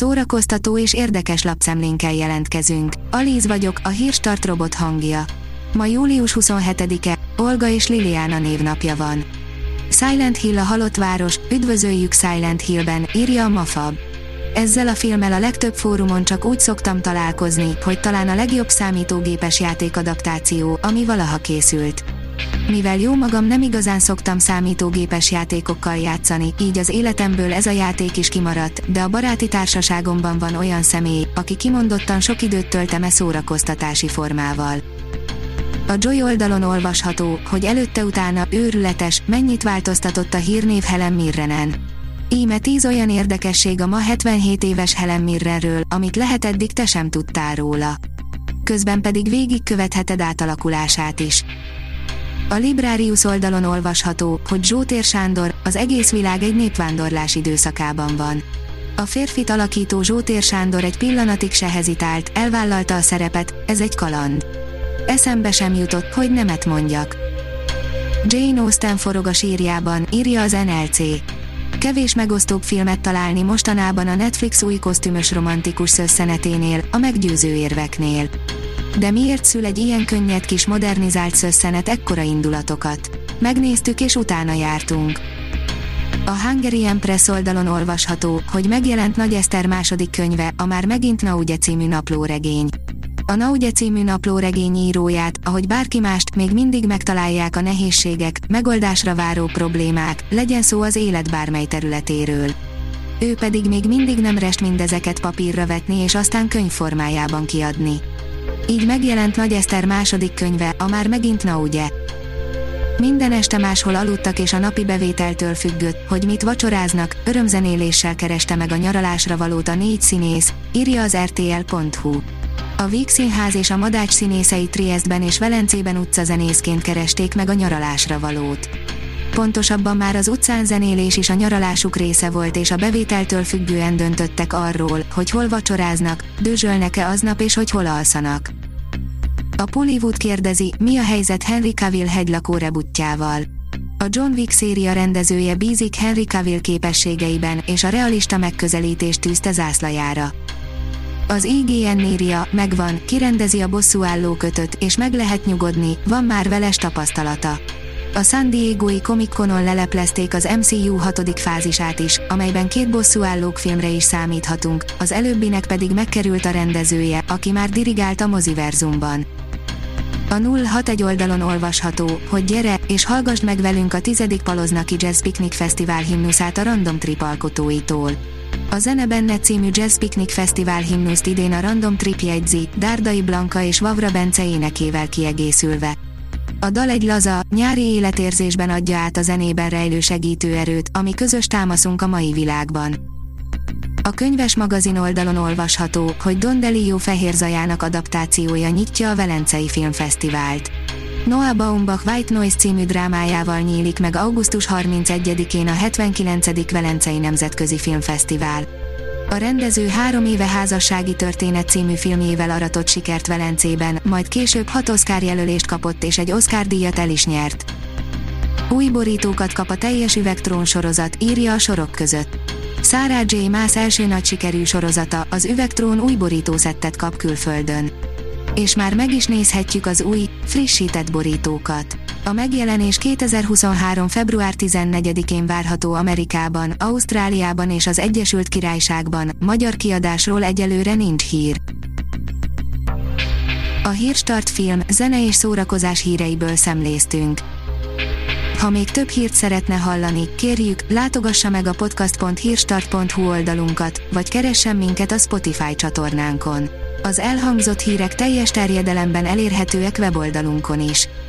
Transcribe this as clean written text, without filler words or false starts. szórakoztató és érdekes lapszemlénkkel jelentkezünk. Alíz vagyok, a Hírstart robot hangja. Ma július 27-e, Olga és Liliana névnapja van. Silent Hill, a halott város, üdvözöljük Silent Hillben, írja a Mafab. Ezzel a filmmel a legtöbb fórumon csak úgy szoktam találkozni, hogy talán a legjobb számítógépes játékadaptáció, ami valaha készült. Mivel jó magam nem igazán szoktam számítógépes játékokkal játszani, így az életemből ez a játék is kimaradt, de a baráti társaságomban van olyan személy, aki kimondottan sok időt tölt e szórakoztatási formával. A Joy oldalon olvasható, hogy előtte-utána őrületes, mennyit változtatott a hírnév Helen Mirrenen. Íme 10 olyan érdekesség a ma 77 éves Helen Mirrenről, amit lehet eddig te sem tudtál róla. Közben pedig végigkövetheted átalakulását is. A Librarius oldalon olvasható, hogy Zsótér Sándor, az egész világ egy népvándorlás időszakában van. A férfit alakító Zsótér Sándor egy pillanatig se hezitált, elvállalta a szerepet, ez egy kaland. Eszembe sem jutott, hogy nemet mondjak. Jane Austen forog a sírjában, írja az NLC. Kevés megosztóbb filmet találni mostanában a Netflix új kosztümös romantikus szösszeneténél, a meggyőző érveknél. De miért szül egy ilyen könnyed kis modernizált szösszenet ekkora indulatokat? Megnéztük és utána jártunk. A Hungary Press oldalon olvasható, hogy megjelent Nagy Eszter második könyve, a már megint Na ugye című naplóregény. A Na ugye című naplóregény íróját, ahogy bárki mást, még mindig megtalálják a nehézségek, megoldásra váró problémák, legyen szó az élet bármely területéről. Ő pedig még mindig nem rest mindezeket papírra vetni és aztán könyvformájában kiadni. Így megjelent Nagy Eszter második könyve, a már megint Na ugye. Minden este máshol aludtak és a napi bevételtől függött, hogy mit vacsoráznak, örömzenéléssel kereste meg a nyaralásra valót a 4 színész, írja az rtl.hu. A Vígszínház és a Madách színészei Triestben és Velencében utcazenészként keresték meg a nyaralásra valót. Pontosabban már az utcán zenélés is a nyaralásuk része volt, és a bevételtől függően döntöttek arról, hogy hol vacsoráznak, dőzsölnek-e aznap és hogy hol alszanak. A Hollywood kérdezi, mi a helyzet Henry Cavill hegylakó rebutjával. A John Wick széria rendezője bízik Henry Cavill képességeiben, és a realista megközelítést tűzte zászlajára. Az IGN írja, megvan, kirendezi a bosszúálló kötöt, és meg lehet nyugodni, van már veles tapasztalata. A San Diego Comic-Conon leleplezték az MCU 6. fázisát is, amelyben 2 bosszúállók filmre is számíthatunk, az előbbinek pedig megkerült a rendezője, aki már dirigált a moziverzumban. A 061 oldalon olvasható, hogy gyere, és hallgassd meg velünk a 10. Paloznaki Jazz Picnic Festival himnuszát a Random Trip alkotóitól. A Zene Benne című Jazz Picnic Festival himnuszt idén a Random Trip jegyzi, Dárdai Blanka és Vavra Bence énekével kiegészülve. A dal egy laza, nyári életérzésben adja át a zenében rejlő segítő erőt, ami közös támaszunk a mai világban. A könyves magazin oldalon olvasható, hogy Don DeLillo Fehér zajának adaptációja nyitja a Velencei Filmfesztivált. Noah Baumbach White Noise című drámájával nyílik meg augusztus 31-én a 79. Velencei Nemzetközi Filmfesztivál. A rendező 3 éve házassági történet című filmjével aratott sikert Velencében, majd később 6 Oscar jelölést kapott és egy Oscar díjat el is nyert. Új borítókat kap a teljes Üvegtrón sorozat, írja a sorok között. Sarah J. Maas első nagy sikerű sorozata, az Üvegtrón új borítószettet kap külföldön. És már meg is nézhetjük az új, frissített borítókat. A megjelenés 2023. február 14-én várható Amerikában, Ausztráliában és az Egyesült Királyságban, magyar kiadásról egyelőre nincs hír. A Hírstart film, zene és szórakozás híreiből szemléztünk. Ha még több hírt szeretne hallani, kérjük, látogassa meg a podcast.hírstart.hu oldalunkat, vagy keressen minket a Spotify csatornánkon. Az elhangzott hírek teljes terjedelemben elérhetőek weboldalunkon is.